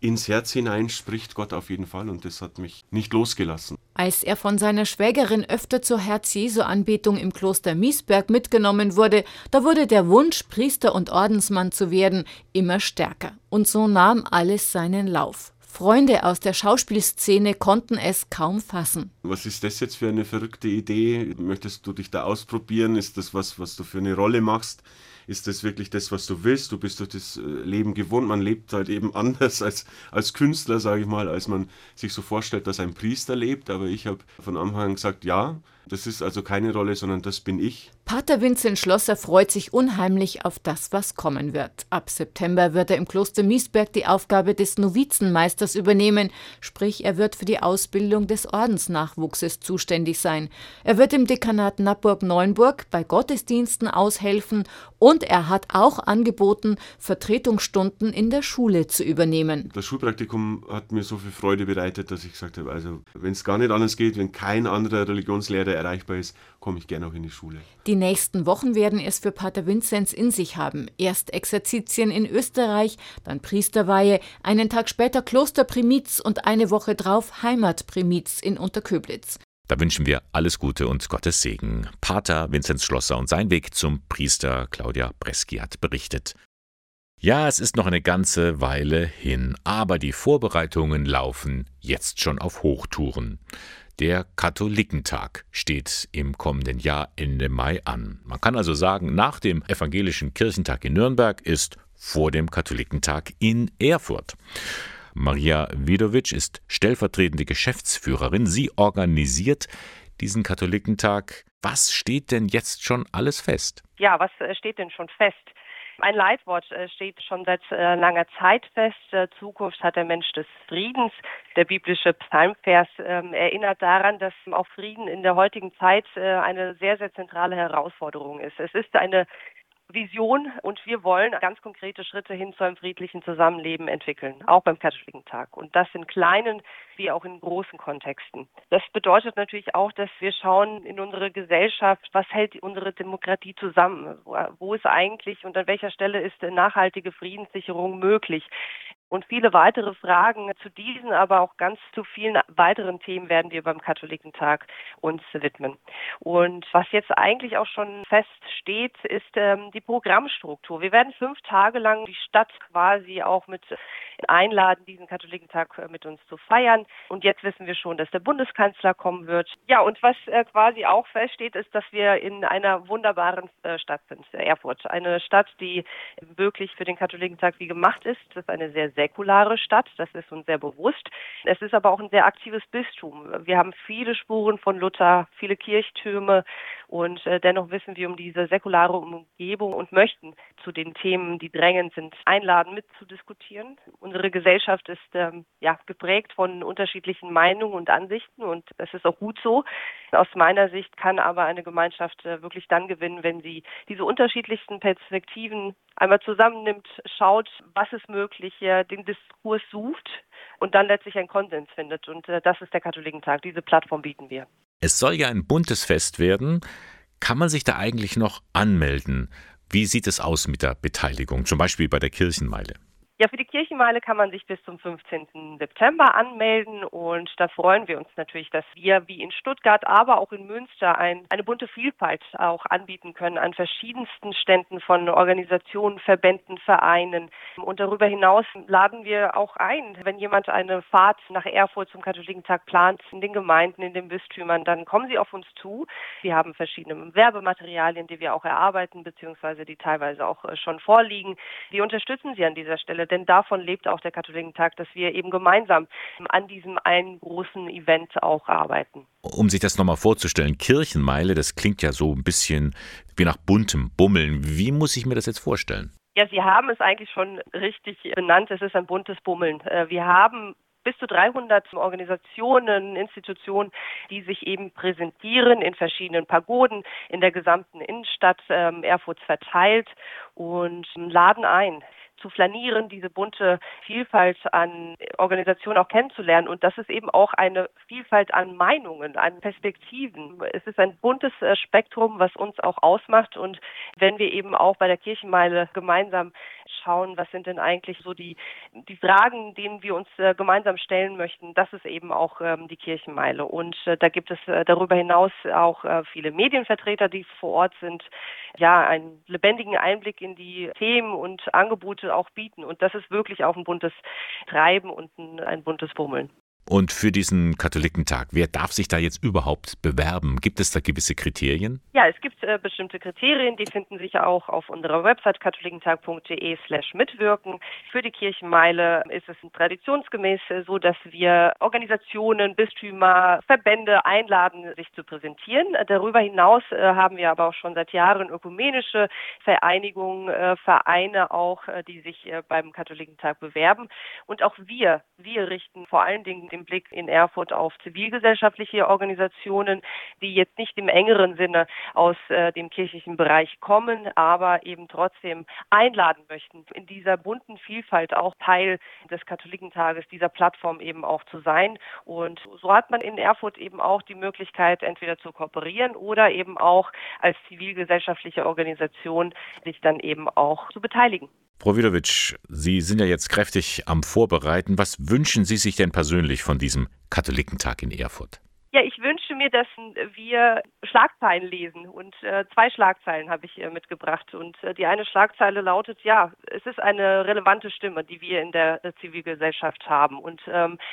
ins Herz hinein spricht Gott auf jeden Fall und das hat mich nicht losgelassen. Als er von seiner Schwägerin öfter zur Herz-Jesu-Anbetung im Kloster Miesberg mitgenommen wurde, da wurde der Wunsch, Priester und Ordensmann zu werden, immer stärker. Und so nahm alles seinen Lauf. Freunde aus der Schauspielszene konnten es kaum fassen. Was ist das jetzt für eine verrückte Idee? Möchtest du dich da ausprobieren? Ist das was du für eine Rolle machst? Ist das wirklich das, was du willst? Du bist durch das Leben gewohnt. Man lebt halt eben anders als Künstler, sage ich mal, als man sich so vorstellt, dass ein Priester lebt. Aber ich habe von Anfang an gesagt, ja, das ist also keine Rolle, sondern das bin ich. Pater Vinzenz Schlosser freut sich unheimlich auf das, was kommen wird. Ab September wird er im Kloster Miesberg die Aufgabe des Novizenmeisters übernehmen. Sprich, er wird für die Ausbildung des Ordensnachwuchses zuständig sein. Er wird im Dekanat Nappburg-Neunburg bei Gottesdiensten aushelfen und er hat auch angeboten, Vertretungsstunden in der Schule zu übernehmen. Das Schulpraktikum hat mir so viel Freude bereitet, dass ich gesagt habe, also wenn es gar nicht anders geht, wenn kein anderer Religionslehrer erreichbar ist, komme ich gerne auch in die Schule. Die nächsten Wochen werden es für Pater Vinzenz in sich haben. Erst Exerzitien in Österreich, dann Priesterweihe, einen Tag später Klosterprimiz und eine Woche drauf Heimatprimiz in Unterköblitz. Da wünschen wir alles Gute und Gottes Segen. Pater Vinzenz Schlosser und sein Weg zum Priester, Claudia Breski hat berichtet. Ja, es ist noch eine ganze Weile hin, aber die Vorbereitungen laufen jetzt schon auf Hochtouren. Der Katholikentag steht im kommenden Jahr Ende Mai an. Man kann also sagen, nach dem Evangelischen Kirchentag in Nürnberg ist vor dem Katholikentag in Erfurt. Maria Widowitsch ist stellvertretende Geschäftsführerin. Sie organisiert diesen Katholikentag. Was steht denn jetzt schon alles fest? Ja, was steht denn schon fest? Ein Leitwort steht schon seit langer Zeit fest. Zukunft hat der Mensch des Friedens. Der biblische Psalmvers erinnert daran, dass auch Frieden in der heutigen Zeit eine sehr, sehr zentrale Herausforderung ist. Es ist eine Vision und wir wollen ganz konkrete Schritte hin zu einem friedlichen Zusammenleben entwickeln, auch beim Katholikentag. Und das in kleinen wie auch in großen Kontexten. Das bedeutet natürlich auch, dass wir schauen in unsere Gesellschaft, was hält unsere Demokratie zusammen? Wo ist eigentlich und an welcher Stelle ist nachhaltige Friedenssicherung möglich? Und viele weitere Fragen zu diesen, aber auch ganz zu vielen weiteren Themen werden wir beim Katholikentag uns widmen. Und was jetzt eigentlich auch schon feststeht, ist die Programmstruktur. Wir werden 5 Tage lang die Stadt quasi auch mit einladen, diesen Katholikentag mit uns zu feiern. Und jetzt wissen wir schon, dass der Bundeskanzler kommen wird. Ja, und was quasi auch feststeht, ist, dass wir in einer wunderbaren Stadt sind, Erfurt. Eine Stadt, die wirklich für den Katholikentag wie gemacht ist. Das ist eine sehr säkulare Stadt, das ist uns sehr bewusst. Es ist aber auch ein sehr aktives Bistum. Wir haben viele Spuren von Luther, viele Kirchtürme und dennoch wissen wir um diese säkulare Umgebung und möchten zu den Themen, die drängend sind, einladen, mitzudiskutieren. Unsere Gesellschaft ist geprägt von unterschiedlichen Meinungen und Ansichten und das ist auch gut so. Aus meiner Sicht kann aber eine Gemeinschaft wirklich dann gewinnen, wenn sie diese unterschiedlichsten Perspektiven einmal zusammennimmt, schaut, was ist möglich, den Diskurs sucht und dann letztlich einen Konsens findet. Und das ist der Katholikentag. Diese Plattform bieten wir. Es soll ja ein buntes Fest werden. Kann man sich da eigentlich noch anmelden? Wie sieht es aus mit der Beteiligung, zum Beispiel bei der Kirchenmeile? Ja, für die Kirchenmeile kann man sich bis zum 15. September anmelden und da freuen wir uns natürlich, dass wir wie in Stuttgart, aber auch in Münster eine bunte Vielfalt auch anbieten können an verschiedensten Ständen von Organisationen, Verbänden, Vereinen und darüber hinaus laden wir auch ein, wenn jemand eine Fahrt nach Erfurt zum Katholikentag plant, in den Gemeinden, in den Bistümern, dann kommen Sie auf uns zu. Wir haben verschiedene Werbematerialien, die wir auch erarbeiten, beziehungsweise die teilweise auch schon vorliegen. Wir unterstützen Sie an dieser Stelle. Denn davon lebt auch der Katholikentag, dass wir eben gemeinsam an diesem einen großen Event auch arbeiten. Um sich das nochmal vorzustellen, Kirchenmeile, das klingt ja so ein bisschen wie nach buntem Bummeln. Wie muss ich mir das jetzt vorstellen? Ja, Sie haben es eigentlich schon richtig benannt. Es ist ein buntes Bummeln. Wir haben bis zu 300 Organisationen, Institutionen, die sich eben präsentieren in verschiedenen Pagoden, in der gesamten Innenstadt Erfurts verteilt und laden ein zu flanieren, diese bunte Vielfalt an Organisationen auch kennenzulernen. Und das ist eben auch eine Vielfalt an Meinungen, an Perspektiven. Es ist ein buntes Spektrum, was uns auch ausmacht. Und wenn wir eben auch bei der Kirchenmeile gemeinsam schauen, was sind denn eigentlich so die Fragen, denen wir uns gemeinsam stellen möchten, das ist eben auch die Kirchenmeile. Und da gibt es darüber hinaus auch viele Medienvertreter, die vor Ort sind, ja, einen lebendigen Einblick in die Themen und Angebote auch bieten. Und das ist wirklich auch ein buntes Treiben und ein buntes Bummeln. Und für diesen Katholikentag, wer darf sich da jetzt überhaupt bewerben? Gibt es da gewisse Kriterien? Ja, es gibt bestimmte Kriterien, die finden sich auch auf unserer Website katholikentag.de/mitwirken. Für die Kirchenmeile ist es traditionsgemäß so, dass wir Organisationen, Bistümer, Verbände einladen, sich zu präsentieren. Darüber hinaus haben wir aber auch schon seit Jahren ökumenische Vereinigungen, Vereine auch, die sich beim Katholikentag bewerben. Und auch wir richten vor allen Dingen den Blick in Erfurt auf zivilgesellschaftliche Organisationen, die jetzt nicht im engeren Sinne aus dem kirchlichen Bereich kommen, aber eben trotzdem einladen möchten, in dieser bunten Vielfalt auch Teil des Katholikentages, dieser Plattform eben auch zu sein. Und so hat man in Erfurt eben auch die Möglichkeit, entweder zu kooperieren oder eben auch als zivilgesellschaftliche Organisation sich dann eben auch zu beteiligen. Frau Widowitsch, Sie sind ja jetzt kräftig am Vorbereiten. Was wünschen Sie sich denn persönlich von diesem Katholikentag in Erfurt? Ja, ich wünsche mir, dass wir Schlagzeilen lesen und zwei Schlagzeilen habe ich mitgebracht und die eine Schlagzeile lautet, ja, es ist eine relevante Stimme, die wir in der Zivilgesellschaft haben und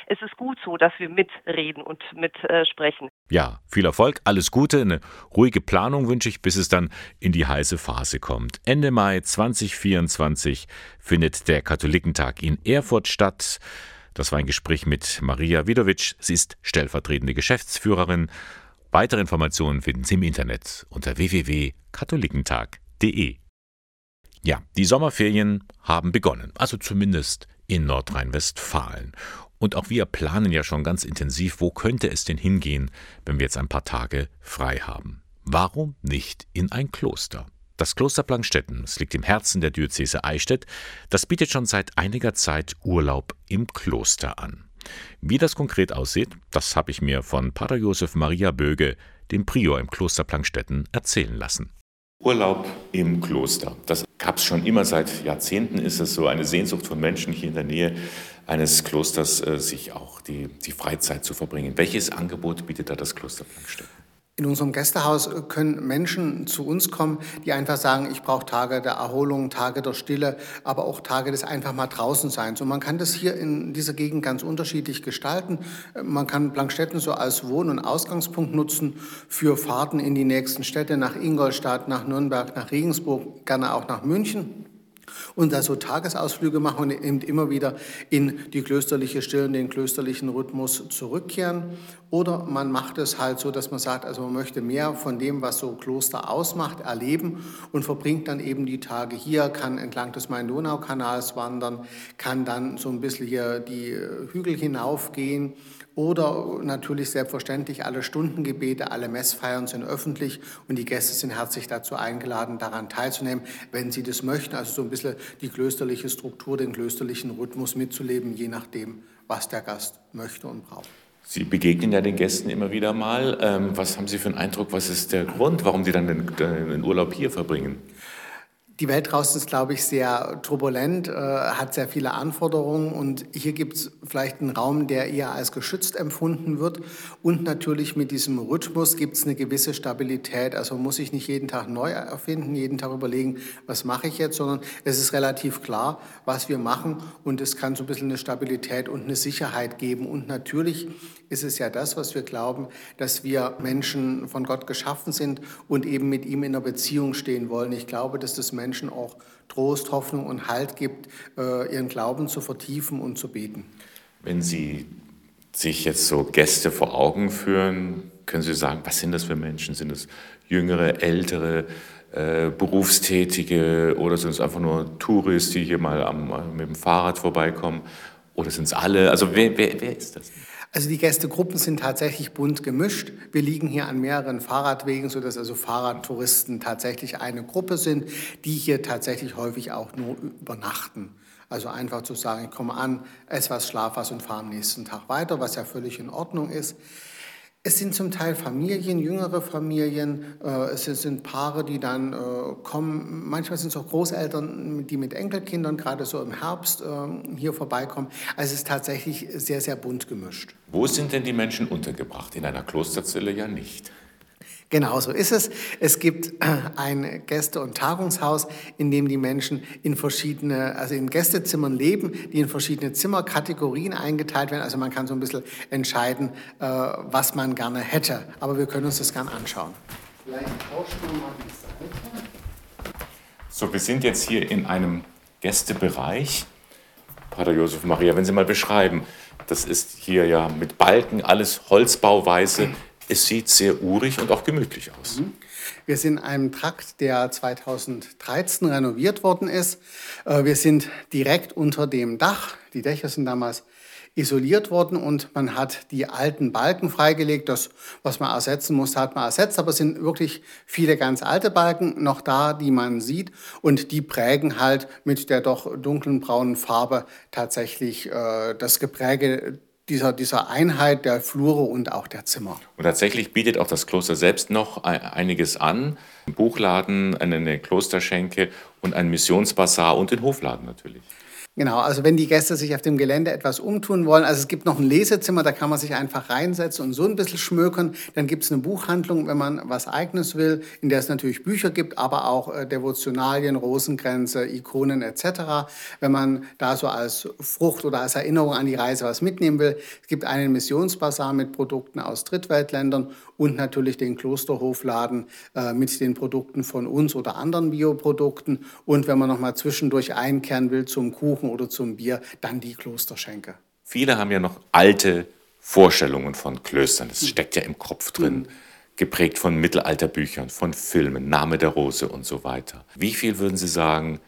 es ist gut so, dass wir mitreden und mitsprechen. Ja, viel Erfolg, alles Gute, eine ruhige Planung wünsche ich, bis es dann in die heiße Phase kommt. Ende Mai 2024 findet der Katholikentag in Erfurt statt. Das war ein Gespräch mit Maria Widowitsch. Sie ist stellvertretende Geschäftsführerin. Weitere Informationen finden Sie im Internet unter www.katholikentag.de. Ja, die Sommerferien haben begonnen, also zumindest in Nordrhein-Westfalen. Und auch wir planen ja schon ganz intensiv, wo könnte es denn hingehen, wenn wir jetzt ein paar Tage frei haben. Warum nicht in ein Kloster? Das Kloster Plankstetten, es liegt im Herzen der Diözese Eichstätt, das bietet schon seit einiger Zeit Urlaub im Kloster an. Wie das konkret aussieht, das habe ich mir von Pater Josef Maria Böge, dem Prior im Kloster Plankstetten, erzählen lassen. Urlaub im Kloster, das gab es schon immer, seit Jahrzehnten ist es so eine Sehnsucht von Menschen hier in der Nähe eines Klosters, sich auch die Freizeit zu verbringen. Welches Angebot bietet da das Kloster Plankstetten? In unserem Gästehaus können Menschen zu uns kommen, die einfach sagen, ich brauche Tage der Erholung, Tage der Stille, aber auch Tage des einfach mal draußen Seins. Und man kann das hier in dieser Gegend ganz unterschiedlich gestalten. Man kann Plankstetten so als Wohn- und Ausgangspunkt nutzen für Fahrten in die nächsten Städte, nach Ingolstadt, nach Nürnberg, nach Regensburg, gerne auch nach München. Und da so Tagesausflüge machen und eben immer wieder in die klösterliche Stille und den klösterlichen Rhythmus zurückkehren. Oder man macht es halt so, dass man sagt, also man möchte mehr von dem, was so Kloster ausmacht, erleben und verbringt dann eben die Tage hier, kann entlang des Main-Donau-Kanals wandern, kann dann so ein bisschen hier die Hügel hinaufgehen. Oder natürlich selbstverständlich, alle Stundengebete, alle Messfeiern sind öffentlich und die Gäste sind herzlich dazu eingeladen, daran teilzunehmen, wenn sie das möchten. Also so ein bisschen die klösterliche Struktur, den klösterlichen Rhythmus mitzuleben, je nachdem, was der Gast möchte und braucht. Sie begegnen ja den Gästen immer wieder mal. Was haben Sie für einen Eindruck, was ist der Grund, warum die dann den Urlaub hier verbringen? Die Welt draußen ist, glaube ich, sehr turbulent, hat sehr viele Anforderungen und hier gibt es vielleicht einen Raum, der eher als geschützt empfunden wird und natürlich mit diesem Rhythmus gibt es eine gewisse Stabilität, also man muss sich nicht jeden Tag neu erfinden, jeden Tag überlegen, was mache ich jetzt, sondern es ist relativ klar, was wir machen und es kann so ein bisschen eine Stabilität und eine Sicherheit geben und natürlich ist es ja das, was wir glauben, dass wir Menschen von Gott geschaffen sind und eben mit ihm in einer Beziehung stehen wollen. Ich glaube, dass das Menschen auch Trost, Hoffnung und Halt gibt, ihren Glauben zu vertiefen und zu beten. Wenn Sie sich jetzt so Gäste vor Augen führen, können Sie sagen, was sind das für Menschen? Sind es jüngere, ältere, Berufstätige oder sind es einfach nur Touris, die hier mal mit dem Fahrrad vorbeikommen? Oder sind es alle? Also wer ist das? Also die Gästegruppen sind tatsächlich bunt gemischt. Wir liegen hier an mehreren Fahrradwegen, sodass also Fahrradtouristen tatsächlich eine Gruppe sind, die hier tatsächlich häufig auch nur übernachten. Also einfach zu sagen, ich komme an, esse was, schlafe was und fahre am nächsten Tag weiter, was ja völlig in Ordnung ist. Es sind zum Teil Familien, jüngere Familien, es sind Paare, die dann kommen. Manchmal sind es auch Großeltern, die mit Enkelkindern gerade so im Herbst hier vorbeikommen. Also es ist tatsächlich sehr, sehr bunt gemischt. Wo sind denn die Menschen untergebracht? In einer Klosterzelle ja nicht. Genau so ist es. Es gibt ein Gäste- und Tagungshaus, in dem die Menschen in Gästezimmern leben, die in verschiedene Zimmerkategorien eingeteilt werden. Also man kann so ein bisschen entscheiden, was man gerne hätte. Aber wir können uns das gerne anschauen. So, wir sind jetzt hier in einem Gästebereich. Pater Josef Maria, wenn Sie mal beschreiben, das ist hier ja mit Balken alles Holzbauweise. Es sieht sehr urig und auch gemütlich aus. Wir sind in einem Trakt, der 2013 renoviert worden ist. Wir sind direkt unter dem Dach. Die Dächer sind damals isoliert worden und man hat die alten Balken freigelegt. Das, was man ersetzen musste, hat man ersetzt. Aber es sind wirklich viele ganz alte Balken noch da, die man sieht. Und die prägen halt mit der doch dunklen braunen Farbe tatsächlich das Gepräge dieser Einheit der Flure und auch der Zimmer. Und tatsächlich bietet auch das Kloster selbst noch einiges an. Ein Buchladen, eine Klosterschenke und ein Missionsbazar und den Hofladen natürlich. Genau, also wenn die Gäste sich auf dem Gelände etwas umtun wollen, also es gibt noch ein Lesezimmer, da kann man sich einfach reinsetzen und so ein bisschen schmökern. Dann gibt es eine Buchhandlung, wenn man was Eigenes will, in der es natürlich Bücher gibt, aber auch Devotionalien, Rosenkränze, Ikonen etc. Wenn man da so als Frucht oder als Erinnerung an die Reise was mitnehmen will. Es gibt einen Missionsbazar mit Produkten aus Drittweltländern und natürlich den Klosterhofladen mit den Produkten von uns oder anderen Bioprodukten. Und wenn man noch mal zwischendurch einkehren will zum Kuchen oder zum Bier, dann die Klosterschenke. Viele haben ja noch alte Vorstellungen von Klöstern. Das steckt ja im Kopf drin, geprägt von Mittelalterbüchern, von Filmen, Name der Rose und so weiter. Wie viel würden Sie sagen,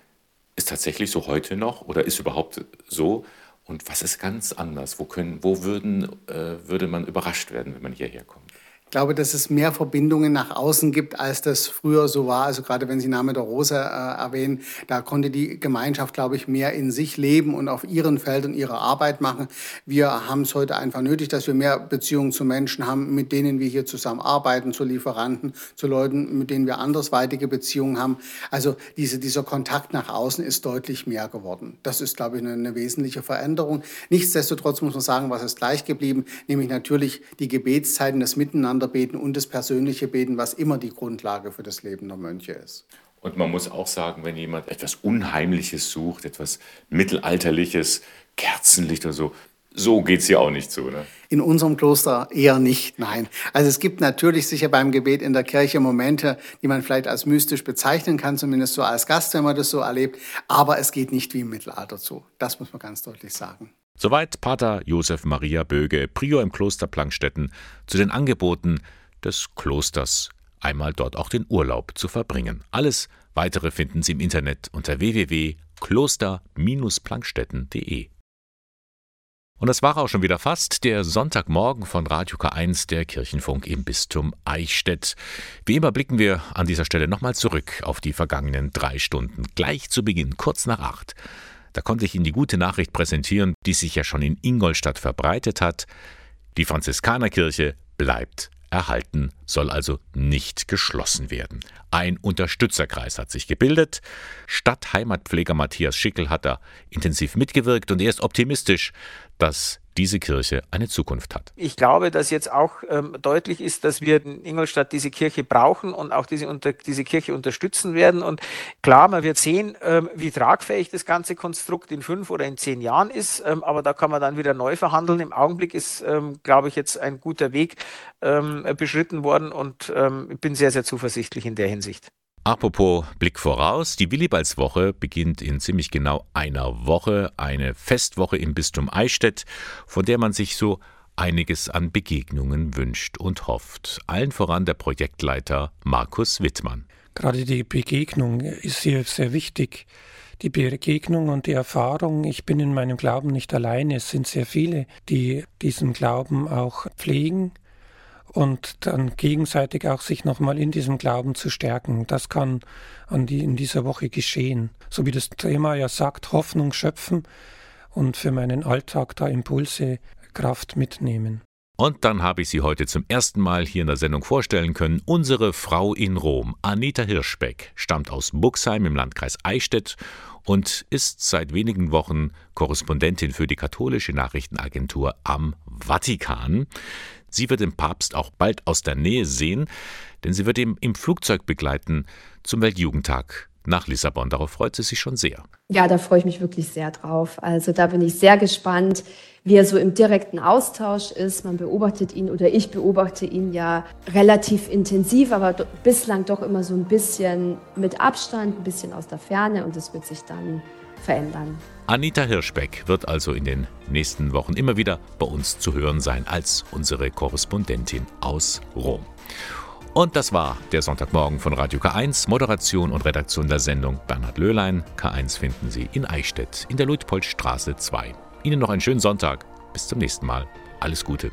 ist tatsächlich so heute noch oder ist überhaupt so? Und was ist ganz anders? Wo würde man überrascht werden, wenn man hierher kommt? Ich glaube, dass es mehr Verbindungen nach außen gibt, als das früher so war. Also gerade wenn Sie Name der Rose erwähnen, da konnte die Gemeinschaft, glaube ich, mehr in sich leben und auf ihren Feldern ihre Arbeit machen. Wir haben es heute einfach nötig, dass wir mehr Beziehungen zu Menschen haben, mit denen wir hier zusammenarbeiten, zu Lieferanten, zu Leuten, mit denen wir andersweitige Beziehungen haben. Also dieser Kontakt nach außen ist deutlich mehr geworden. Das ist, glaube ich, eine wesentliche Veränderung. Nichtsdestotrotz muss man sagen, was ist gleich geblieben, nämlich natürlich die Gebetszeiten, das Miteinander beten und das persönliche Beten, was immer die Grundlage für das Leben der Mönche ist. Und man muss auch sagen, wenn jemand etwas Unheimliches sucht, etwas Mittelalterliches, Kerzenlicht oder so, so geht es hier auch nicht zu, ne? In unserem Kloster eher nicht, nein. Also es gibt natürlich sicher beim Gebet in der Kirche Momente, die man vielleicht als mystisch bezeichnen kann, zumindest so als Gast, wenn man das so erlebt. Aber es geht nicht wie im Mittelalter zu. Das muss man ganz deutlich sagen. Soweit Pater Josef Maria Böge, Prior im Kloster Plankstetten, zu den Angeboten des Klosters, einmal dort auch den Urlaub zu verbringen. Alles Weitere finden Sie im Internet unter www.kloster-plankstetten.de. Und das war auch schon wieder fast der Sonntagmorgen von Radio K1, der Kirchenfunk im Bistum Eichstätt. Wie immer blicken wir an dieser Stelle nochmal zurück auf die vergangenen 3 Stunden, gleich zu Beginn, kurz nach 8. Da konnte ich Ihnen die gute Nachricht präsentieren, die sich ja schon in Ingolstadt verbreitet hat. Die Franziskanerkirche bleibt erhalten, soll also nicht geschlossen werden. Ein Unterstützerkreis hat sich gebildet. Stadtheimatpfleger Matthias Schickel hat da intensiv mitgewirkt und er ist optimistisch, dass diese Kirche eine Zukunft hat. Ich glaube, dass jetzt auch deutlich ist, dass wir in Ingolstadt diese Kirche brauchen und auch diese Kirche unterstützen werden. Und klar, man wird sehen, wie tragfähig das ganze Konstrukt in 5 oder in 10 Jahren ist. Aber da kann man dann wieder neu verhandeln. Im Augenblick ist, glaube ich, jetzt ein guter Weg beschritten worden und ich bin sehr, sehr zuversichtlich in der Hinsicht. Apropos Blick voraus, die Willibaldswoche beginnt in ziemlich genau einer Woche, eine Festwoche im Bistum Eichstätt, von der man sich so einiges an Begegnungen wünscht und hofft. Allen voran der Projektleiter Markus Wittmann. Gerade die Begegnung ist hier sehr wichtig, die Begegnung und die Erfahrung, ich bin in meinem Glauben nicht alleine. Es sind sehr viele, die diesen Glauben auch pflegen und dann gegenseitig auch sich nochmal in diesem Glauben zu stärken. Das kann in dieser Woche geschehen. So wie das Thema ja sagt, Hoffnung schöpfen und für meinen Alltag da Impulse, Kraft mitnehmen. Und dann habe ich sie heute zum ersten Mal hier in der Sendung vorstellen können. Unsere Frau in Rom, Anita Hirschbeck, stammt aus Buxheim im Landkreis Eichstätt und ist seit wenigen Wochen Korrespondentin für die katholische Nachrichtenagentur am Vatikan. Sie wird den Papst auch bald aus der Nähe sehen, denn sie wird ihn im Flugzeug begleiten zum Weltjugendtag nach Lissabon. Darauf freut sie sich schon sehr. Ja, da freue ich mich wirklich sehr drauf. Also da bin ich sehr gespannt, wie er so im direkten Austausch ist. Man beobachtet ihn oder ich beobachte ihn ja relativ intensiv, aber bislang doch immer so ein bisschen mit Abstand, ein bisschen aus der Ferne, und das wird sich dann verändern. Anita Hirschbeck wird also in den nächsten Wochen immer wieder bei uns zu hören sein als unsere Korrespondentin aus Rom. Und das war der Sonntagmorgen von Radio K1, Moderation und Redaktion der Sendung Bernhard Löhlein. K1 finden Sie in Eichstätt in der Luitpoldstraße 2. Ihnen noch einen schönen Sonntag. Bis zum nächsten Mal. Alles Gute.